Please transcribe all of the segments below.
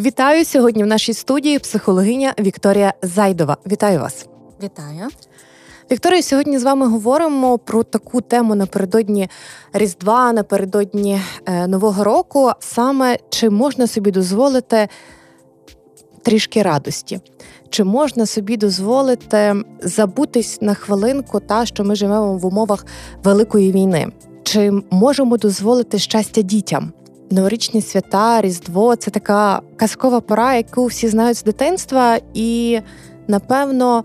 Вітаю! Сьогодні в нашій студії психологиня Вікторія Зайдова. Вітаю вас! Вітаю! Вікторія, сьогодні з вами говоримо про таку тему напередодні Різдва, напередодні Нового року. Саме, чи можна собі дозволити трішки радості? Чи можна собі дозволити забутись на хвилинку, що ми живемо в умовах Великої війни? Чи можемо дозволити щастя дітям? Новорічні свята, Різдво – це така казкова пора, яку всі знають з дитинства. І, напевно,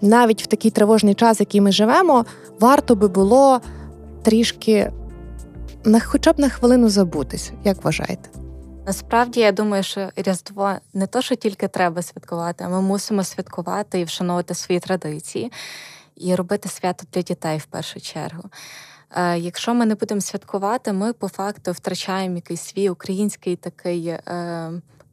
навіть в такий тривожний час, який ми живемо, варто би було трішки, хоча б на хвилину забутись. Як вважаєте? Насправді, я думаю, що Різдво не то, що тільки треба святкувати, а ми мусимо святкувати і вшановувати свої традиції, і робити свято для дітей в першу чергу. Якщо ми не будемо святкувати, ми по факту втрачаємо якийсь свій український такий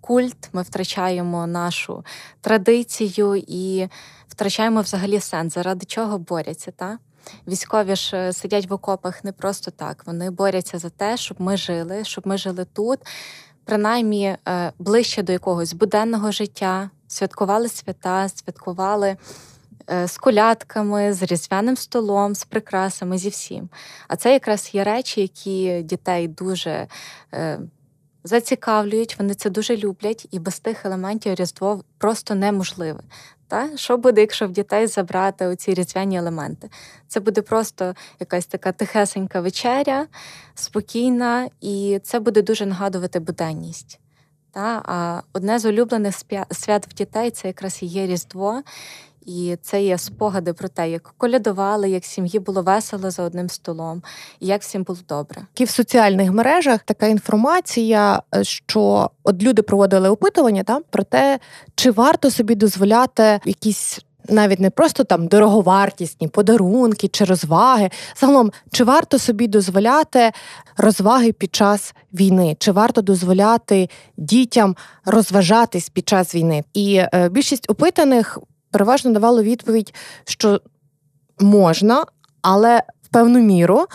культ, ми втрачаємо нашу традицію і втрачаємо взагалі сенс, заради чого борються, так? Військові ж сидять в окопах не просто так, вони борються за те, щоб ми жили тут, принаймні ближче до якогось буденного життя, святкували свята, святкували з колядками, з різдвяним столом, з прикрасами, зі всім. А це якраз є речі, які дітей дуже зацікавлюють, вони це дуже люблять, і без тих елементів Різдво просто неможливе. Та? Що буде, якщо в дітей забрати оці різдвяні елементи? Це буде просто якась така тихесенька вечеря, спокійна, і це буде дуже нагадувати буденність. Та? А одне з улюблених свят в дітей – це якраз і є Різдво, і це є спогади про те, як колядували, як сім'ї було весело за одним столом, і як всім було добре. І в соціальних мережах така інформація, що от люди проводили опитування про те, чи варто собі дозволяти якісь навіть не просто дороговартісні подарунки чи розваги. Загалом, чи варто собі дозволяти розваги під час війни? Чи варто дозволяти дітям розважатись під час війни? І більшість опитаних переважно давало відповідь, що можна, але в певну міру,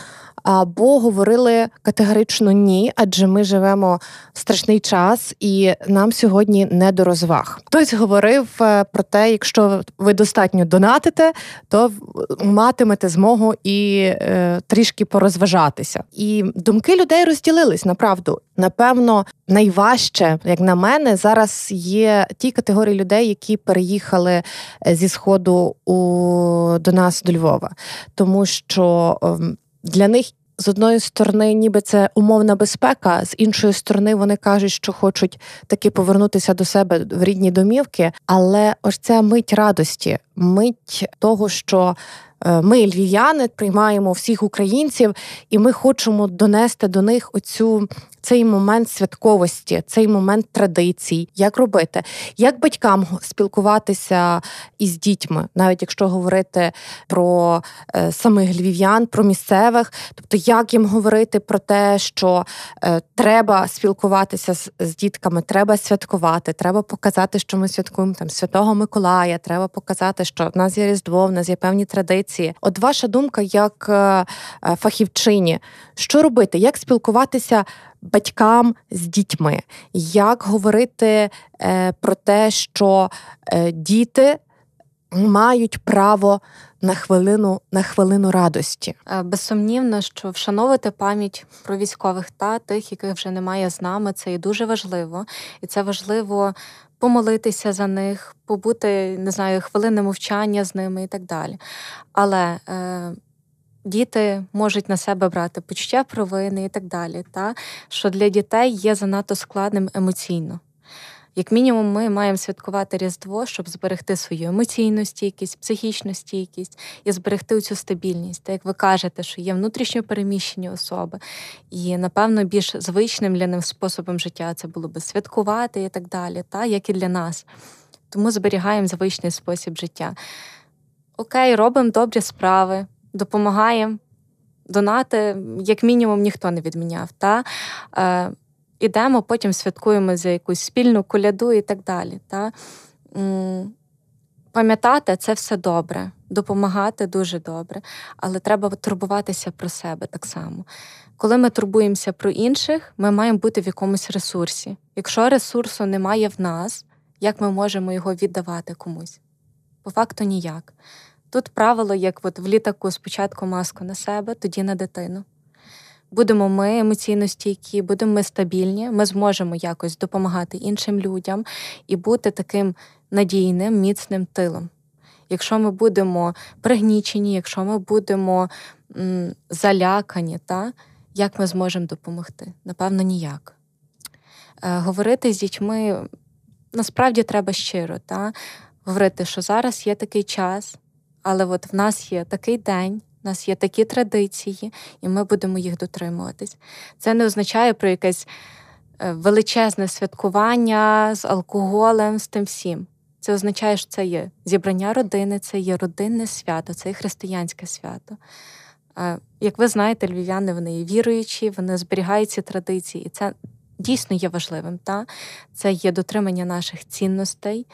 або говорили категорично ні, адже ми живемо в страшний час і нам сьогодні не до розваг. Хтось говорив про те, якщо ви достатньо донатите, то матимете змогу і трішки порозважатися. І думки людей розділились, направду. Напевно, найважче, як на мене, зараз є ті категорії людей, які переїхали зі Сходу до нас, до Львова. Тому що для них, з одної сторони, ніби це умовна безпека, з іншої сторони, вони кажуть, що хочуть таки повернутися до себе в рідні домівки. Але ось ця мить радості, мить того, що ми, львів'яни, приймаємо всіх українців, і ми хочемо донести до них цей момент святковості, цей момент традицій. Як робити? Як батькам спілкуватися із дітьми, навіть якщо говорити про самих львів'ян, про місцевих? Тобто, як їм говорити про те, що треба спілкуватися з дітками, треба святкувати, треба показати, що ми святкуємо Святого Миколая, треба показати, що в нас є Різдво, в нас є певні традиції. От ваша думка як фахівчині, що робити? Як спілкуватися батькам з дітьми? Як говорити про те, що діти мають право на хвилину радості? Безсумнівно, що вшановувати пам'ять про військових та тих, яких вже немає з нами, це і дуже важливо. І це важливо помолитися за них, побути, хвилини мовчання з ними і так далі. Але діти можуть на себе брати почуття провини і так далі, що для дітей є занадто складним емоційно. Як мінімум, ми маємо святкувати Різдво, щоб зберегти свою емоційну стійкість, психічну стійкість і зберегти цю стабільність. Так як ви кажете, що є внутрішньо переміщені особи, і, напевно, більш звичним для них способом життя це було би святкувати і так далі, як і для нас. Тому зберігаємо звичний спосіб життя. Окей, робимо добрі справи, допомагаємо, донати, як мінімум, ніхто не відміняв, ідемо, потім святкуємо за якусь спільну коляду і так далі. Пам'ятати, це все добре. допомагати дуже добре, але треба турбуватися про себе так само. Коли ми турбуємося про інших, ми маємо бути в якомусь ресурсі. Якщо ресурсу немає в нас, як ми можемо його віддавати комусь? По факту ніяк. Тут правило, як от в літаку, спочатку маску на себе, тоді на дитину. Будемо ми емоційно стійкі, будемо ми стабільні, ми зможемо якось допомагати іншим людям і бути таким надійним, міцним тилом. Якщо ми будемо пригнічені, якщо ми будемо залякані, як ми зможемо допомогти? Напевно, ніяк. Говорити з дітьми насправді треба щиро. Говорити, що зараз є такий час, але от в нас є такий день, у нас є такі традиції, і ми будемо їх дотримуватись. Це не означає про якесь величезне святкування з алкоголем, з тим всім. Це означає, що це є зібрання родини, це є родинне свято, це є християнське свято. Як ви знаєте, львів'яни, вони є віруючі, вони зберігають ці традиції, і це дійсно є важливим. Це є дотримання наших цінностей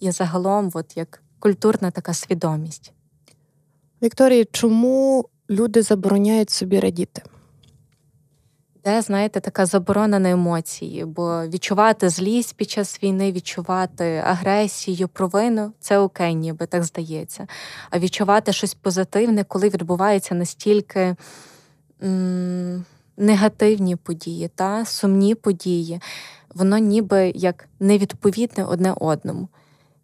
і загалом як культурна така свідомість. Вікторія, чому люди забороняють собі радіти? Де, знаєте, така заборона на емоції, бо відчувати злість під час війни, відчувати агресію, провину – це окей, ніби так здається. А відчувати щось позитивне, коли відбуваються настільки негативні події, сумні події, воно ніби як невідповідне одне одному.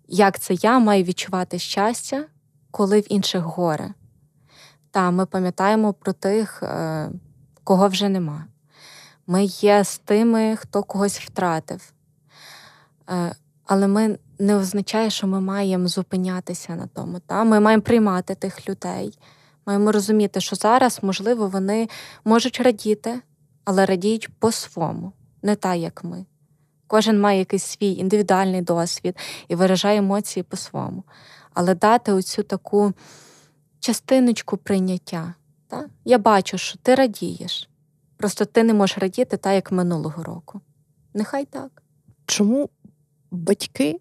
Як це я маю відчувати щастя, коли в інших горе? Ми пам'ятаємо про тих, кого вже нема. Ми є з тими, хто когось втратив. Але ми не означає, що ми маємо зупинятися на тому. Ми маємо приймати тих людей. Маємо розуміти, що зараз, можливо, вони можуть радіти, але радіють по-своєму, не так, як ми. Кожен має якийсь свій індивідуальний досвід і виражає емоції по-своєму. Але дати оцю таку частиночку прийняття. Я бачу, що ти радієш. Просто ти не можеш радіти так, як минулого року. Нехай так. Чому батьки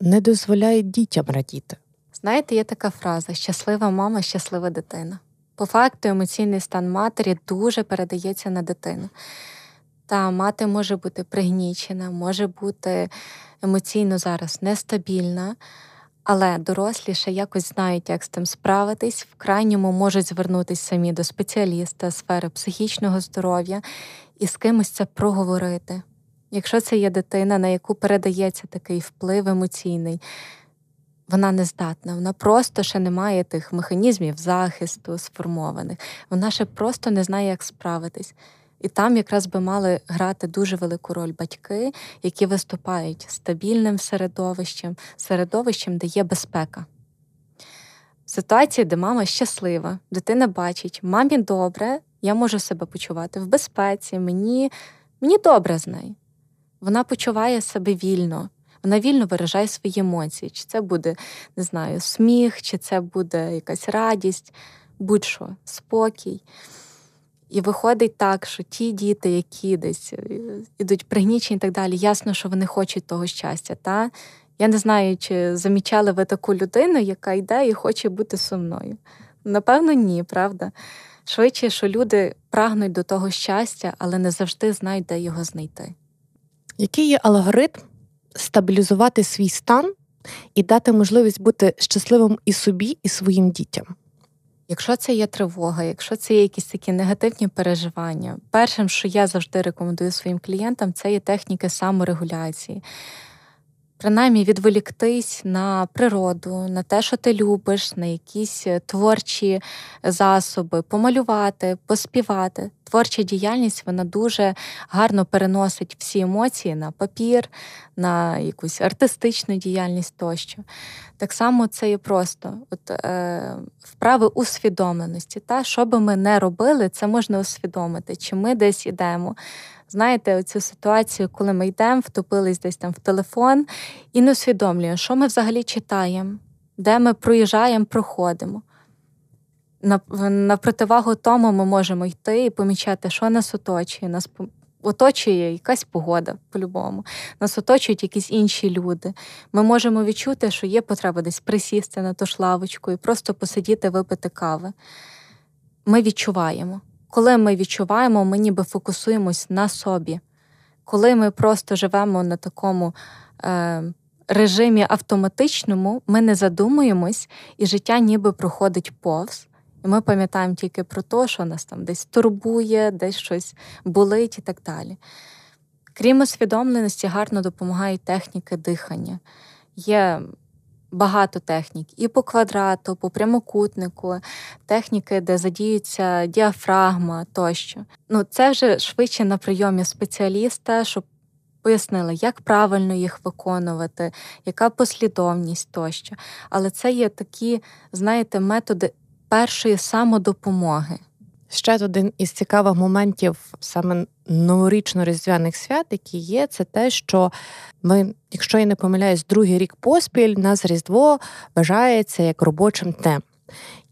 не дозволяють дітям радіти? Знаєте, є така фраза «щаслива мама, щаслива дитина». По факту емоційний стан матері дуже передається на дитину. Та мати може бути пригнічена, може бути емоційно зараз нестабільна, але дорослі ще якось знають, як з тим справитись, в крайньому можуть звернутися самі до спеціаліста сфери психічного здоров'я і з кимось це проговорити. Якщо це є дитина, на яку передається такий вплив емоційний, вона не здатна, вона просто ще не має тих механізмів захисту сформованих, вона ще просто не знає, як справитись. І там якраз би мали грати дуже велику роль батьки, які виступають стабільним середовищем, де є безпека. Ситуація, де мама щаслива, дитина бачить, мамі добре, я можу себе почувати в безпеці, мені добре з нею. Вона почуває себе вільно, вона вільно виражає свої емоції. Чи це буде, не знаю, сміх, чи це буде якась радість, будь-що, спокій. І виходить так, що ті діти, які десь ідуть пригнічені і так далі, ясно, що вони хочуть того щастя. Я не знаю, чи замічали ви таку людину, яка йде і хоче бути сумною. Напевно, ні, правда? Швидше, що люди прагнуть до того щастя, але не завжди знають, де його знайти. Який є алгоритм стабілізувати свій стан і дати можливість бути щасливим і собі, і своїм дітям? Якщо це є тривога, якщо це є якісь такі негативні переживання, першим, що я завжди рекомендую своїм клієнтам, це є техніки саморегуляції. Принаймні відволіктись на природу, на те, що ти любиш, на якісь творчі засоби, помалювати, поспівати. Творча діяльність, вона дуже гарно переносить всі емоції на папір, на якусь артистичну діяльність тощо. Так само це є просто вправи усвідомленості. Що би ми не робили, це можна усвідомити. Чи ми десь ідемо? Знаєте, оцю ситуацію, коли ми йдемо, втопились десь там в телефон і не усвідомлюємо, що ми взагалі читаємо, де ми проїжджаємо, проходимо. На противагу тому ми можемо йти і помічати, що нас оточує, нас оточує якась погода, по-любому. Нас оточують якісь інші люди. Ми можемо відчути, що є потреба десь присісти на ту ж лавочку і просто посидіти, випити кави. Ми відчуваємо. Коли ми відчуваємо, ми ніби фокусуємось на собі. Коли ми просто живемо на такому режимі автоматичному, ми не задумуємось, і життя ніби проходить повз. І ми пам'ятаємо тільки про те, що нас там десь турбує, десь щось болить і так далі. Крім усвідомленості, гарно допомагають техніки дихання. Є багато технік і по квадрату, по прямокутнику, техніки, де задіюється діафрагма тощо. Це вже швидше на прийомі спеціаліста, щоб пояснили, як правильно їх виконувати, яка послідовність тощо. Але це є такі, знаєте, методи першої самодопомоги. Ще один із цікавих моментів саме новорічно-різдвяних свят, які є, це те, що ми, якщо я не помиляюсь, другий рік поспіль нас Різдво вважається як робочим днем.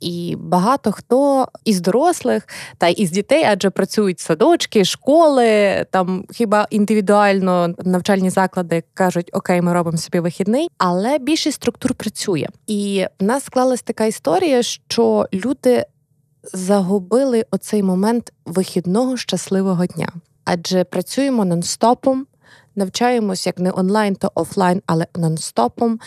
І багато хто із дорослих та із дітей, адже працюють садочки, школи, там хіба індивідуально навчальні заклади кажуть, окей, ми робимо собі вихідний, але більшість структур працює. І в нас склалась така історія, що люди загубили оцей момент вихідного щасливого дня. Адже працюємо нон-стопом, навчаємось як не онлайн, то офлайн, але нон-стопом.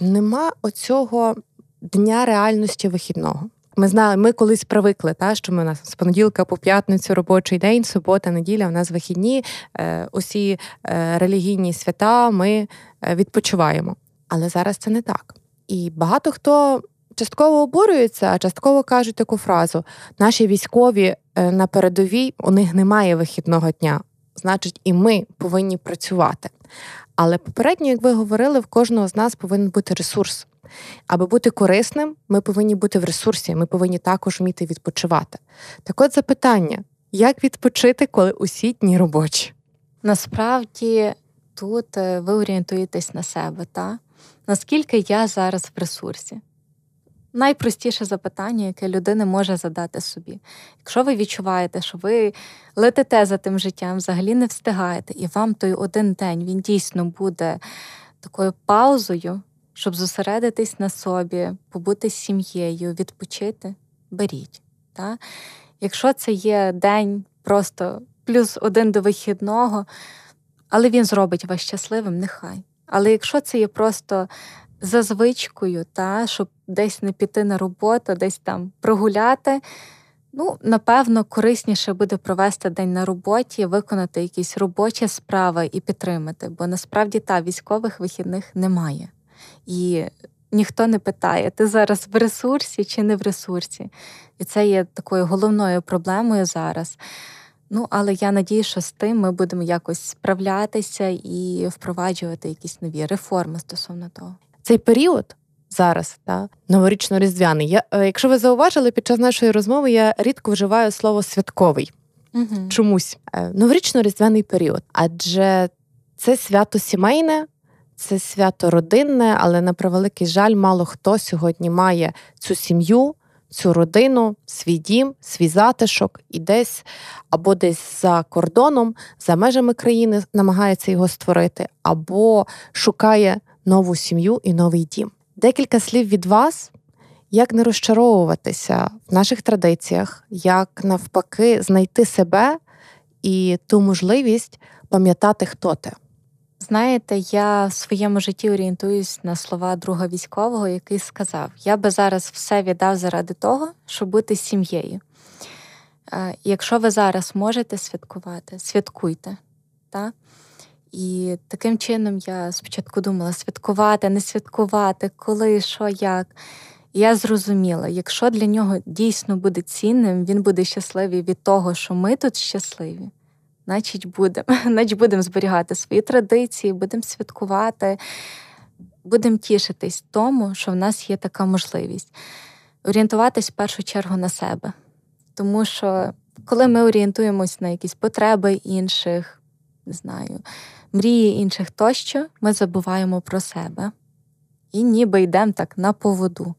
Нема оцього дня реальності вихідного. Ми знали, ми колись привикли, що ми у нас з понеділка по п'ятницю робочий день, субота, неділя, у нас вихідні, усі релігійні свята ми відпочиваємо. Але зараз це не так. І багато хто частково обурюються, а частково кажуть таку фразу: наші військові на передовій, у них немає вихідного дня, значить і ми повинні працювати. Але попередньо, як ви говорили, в кожного з нас повинен бути ресурс. Аби бути корисним, ми повинні бути в ресурсі, ми повинні також вміти відпочивати. Так от запитання, як відпочити, коли усі дні робочі? Насправді тут ви орієнтуєтесь на себе, наскільки я зараз в ресурсі? Найпростіше запитання, яке людина може задати собі. Якщо ви відчуваєте, що ви летите за тим життям, взагалі не встигаєте, і вам той один день, він дійсно буде такою паузою, щоб зосередитись на собі, побути з сім'єю, відпочити, беріть. Так? Якщо це є день просто плюс один до вихідного, але він зробить вас щасливим, нехай. Але якщо це є просто за звичкою, щоб десь не піти на роботу, десь там прогуляти, напевно, корисніше буде провести день на роботі, виконати якісь робочі справи і підтримати, бо насправді військових вихідних немає. І ніхто не питає, ти зараз в ресурсі чи не в ресурсі. І це є такою головною проблемою зараз. Але я надію, що з тим ми будемо якось справлятися і впроваджувати якісь нові реформи стосовно того. Цей період зараз, новорічно-різдвяний, якщо ви зауважили, під час нашої розмови я рідко вживаю слово «святковий». Угу. Чомусь. Новорічно-різдвяний період. Адже це свято сімейне, це свято родинне, але, на превеликий жаль, мало хто сьогодні має цю сім'ю, цю родину, свій дім, свій затишок і десь, або десь за кордоном, за межами країни намагається його створити, або шукає нову сім'ю і новий дім. Декілька слів від вас, як не розчаровуватися в наших традиціях, як навпаки знайти себе і ту можливість пам'ятати, хто ти. Знаєте, я в своєму житті орієнтуюсь на слова друга військового, який сказав: я би зараз все віддав заради того, щоб бути сім'єю. Якщо ви зараз можете святкувати, святкуйте. І таким чином я спочатку думала, святкувати, не святкувати, коли, що, як. І я зрозуміла, якщо для нього дійсно буде цінним, він буде щасливий від того, що ми тут щасливі, значить будемо зберігати свої традиції, будемо святкувати, будемо тішитись тому, що в нас є така можливість. Орієнтуватись в першу чергу на себе. Тому що коли ми орієнтуємось на якісь потреби інших, мрії інших тощо, ми забуваємо про себе. І ніби йдемо так на поводу.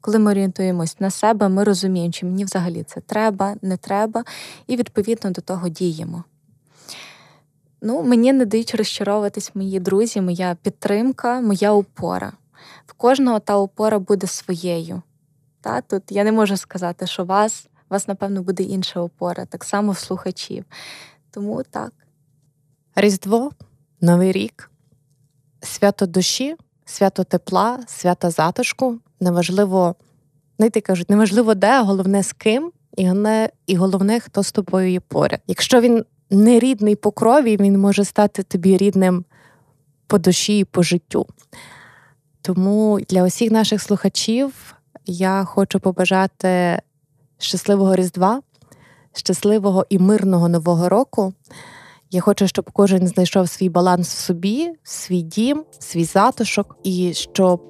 Коли ми орієнтуємось на себе, ми розуміємо, чи мені взагалі це треба, не треба, і відповідно до того діємо. Ну, мені не дають розчаровуватись мої друзі, моя підтримка, моя опора. В кожного та опора буде своєю. Та? Тут я не можу сказати, що вас, напевно, буде інша опора, так само в слухачів. Тому так. Різдво, Новий рік, свято душі, свято тепла, свято затишку. Неважливо, знаєте, кажуть, неважливо де, головне з ким, і головне, хто з тобою є поряд. Якщо він не рідний по крові, він може стати тобі рідним по душі і по життю. Тому для усіх наших слухачів я хочу побажати щасливого Різдва, щасливого і мирного Нового року. Я хочу, щоб кожен знайшов свій баланс в собі, свій дім, свій затишок. І щоб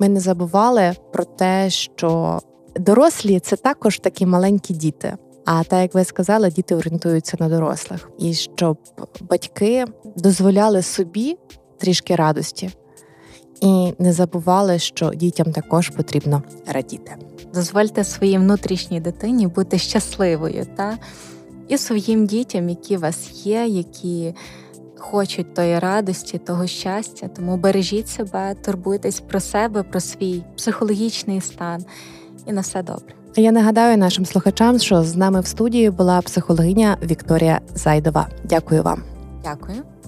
ми не забували про те, що дорослі – це також такі маленькі діти. А так, як ви сказали, діти орієнтуються на дорослих. І щоб батьки дозволяли собі трішки радості. І не забували, що дітям також потрібно радіти. Дозвольте своїй внутрішній дитині бути щасливою, та? І своїм дітям, які у вас є, які хочуть тої радості, того щастя. Тому бережіть себе, турбуйтесь про себе, про свій психологічний стан. І на все добре. Я нагадаю нашим слухачам, що з нами в студії була психологиня Вікторія Зайдова. Дякую вам. Дякую.